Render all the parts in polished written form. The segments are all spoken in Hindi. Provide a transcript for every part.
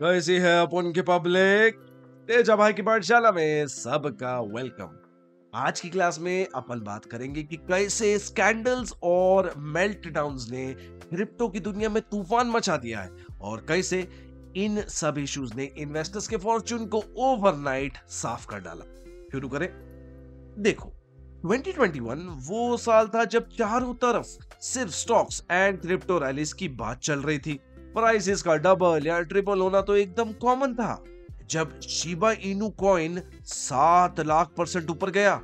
कैसी है अपन की पब्लिक? तेजा भाई की पाठशाला में सबका वेलकम। आज की क्लास में अपन बात करेंगे कि कैसे स्कैंडल्स और मेल्टडाउन्स ने क्रिप्टो की दुनिया में तूफान मचा दिया है और कैसे इन सब इश्यूज ने इन्वेस्टर्स के फॉर्च्यून को ओवरनाइट साफ कर डाला। शुरू करें। देखो, 2021 वो साल था जब चारों तरफ सिर्फ स्टॉक्स एंड क्रिप्टो रैलीज की बात चल रही थी। प्राइसेस का डबल या ट्रिपल होना तो एकदम कॉमन था। जब शिबा इनु कॉइन 7,00,000% ऊपर गया,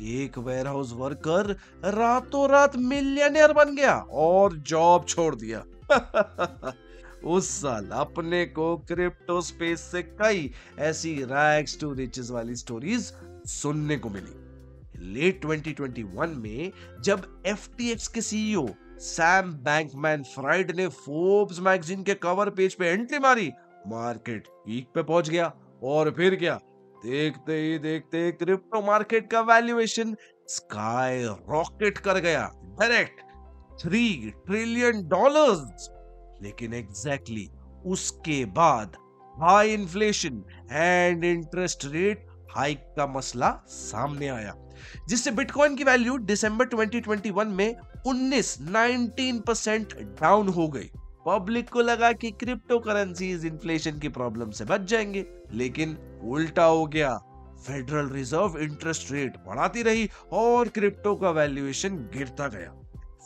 एक वेयरहाउस वर्कर रातों रात मिलियनेयर बन गया और जॉब छोड़ दिया। उस साल अपने को क्रिप्टो स्पेस से कई ऐसी रैक्स टू रिचेस वाली स्टोरीज सुनने को मिली। लेट 2021 में जब FTX के CEO सैम बैंकमैन-फ्राइड ने फोर्ब्स मैगजीन के कवर पेज पे एंट्री मारी, मार्केट पीक पे पहुंच गया और फिर क्या, देखते ही देखते क्रिप्टो मार्केट का वैल्यूएशन स्काई रॉकेट कर गया, डायरेक्ट $3 ट्रिलियन। लेकिन एग्जैक्टली उसके बाद high inflation and interest rate hike का मसला सामने आया, जिससे बिटकॉइन की वैल्यू दिसंबर 2021 में 19% डाउन हो गई। पब्लिक को लगा कि क्रिप्टो करेंसीज इन्फ्लेशन की प्रॉब्लम से बच जाएंगे, लेकिन उल्टा हो गया। फेडरल रिजर्व इंटरेस्ट रेट बढ़ाती रही और क्रिप्टो का वैल्यूएशन गिरता गया।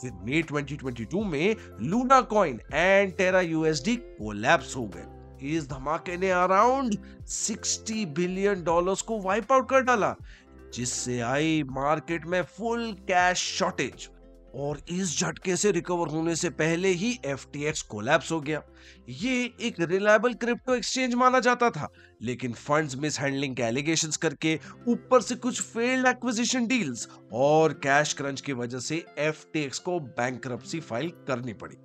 फिर मई 2022 में Luna coin and Terra USD collapse हो गए। इस धमाके ने अराउंड $60 बिलियन को वाइप आउट कर डाला, जिससे आई मार्केट में फुल कैश शॉर्टेज। और इस झटके से रिकवर होने से पहले ही FTX कोलैप्स हो गया। ये एक रिलायबल क्रिप्टो एक्सचेंज माना जाता था, लेकिन फंड्स मिसहैंडलिंग के एलिगेशंस करके, ऊपर से कुछ फेल्ड एक्विजिशन डील्स और कैश क्रंच की वजह से FTX को बैंकरप्सी फाइल करनी पड़ी।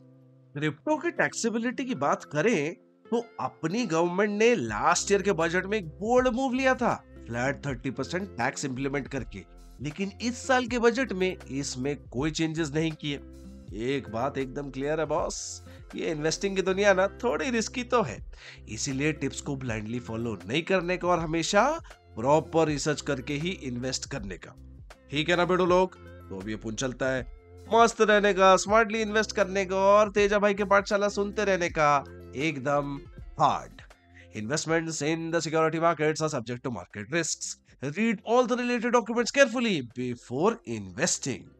क्रिप्टो की टैक्सेबिलिटी की बात करें तो अपनी गवर्नमेंट ने लास्ट ईयर के बजट में एक बोल्ड मूव लिया था, फ्लैट 30% टैक्स इंप्लीमेंट करके। लेकिन इस साल के बजट में इसमें कोई चेंजेस नहीं किए। एक बात एकदम क्लियर है बॉस, ये इन्वेस्टिंग की दुनिया ना थोड़ी रिस्की तो है, इसीलिए टिप्स को ब्लाइंडली फॉलो नहीं करने का और हमेशा प्रॉपर रिसर्च करके ही इन्वेस्ट करने का। ठीक है ना बेड़ो लोग? तो अभी अपन चलता है मस्त रहने का, स्मार्टली इन्वेस्ट करने का और तेजा भाई के पाठशाला सुनते रहने का एकदम hard. Investments in the security markets are subject to market risks. Read all the related documents carefully before investing.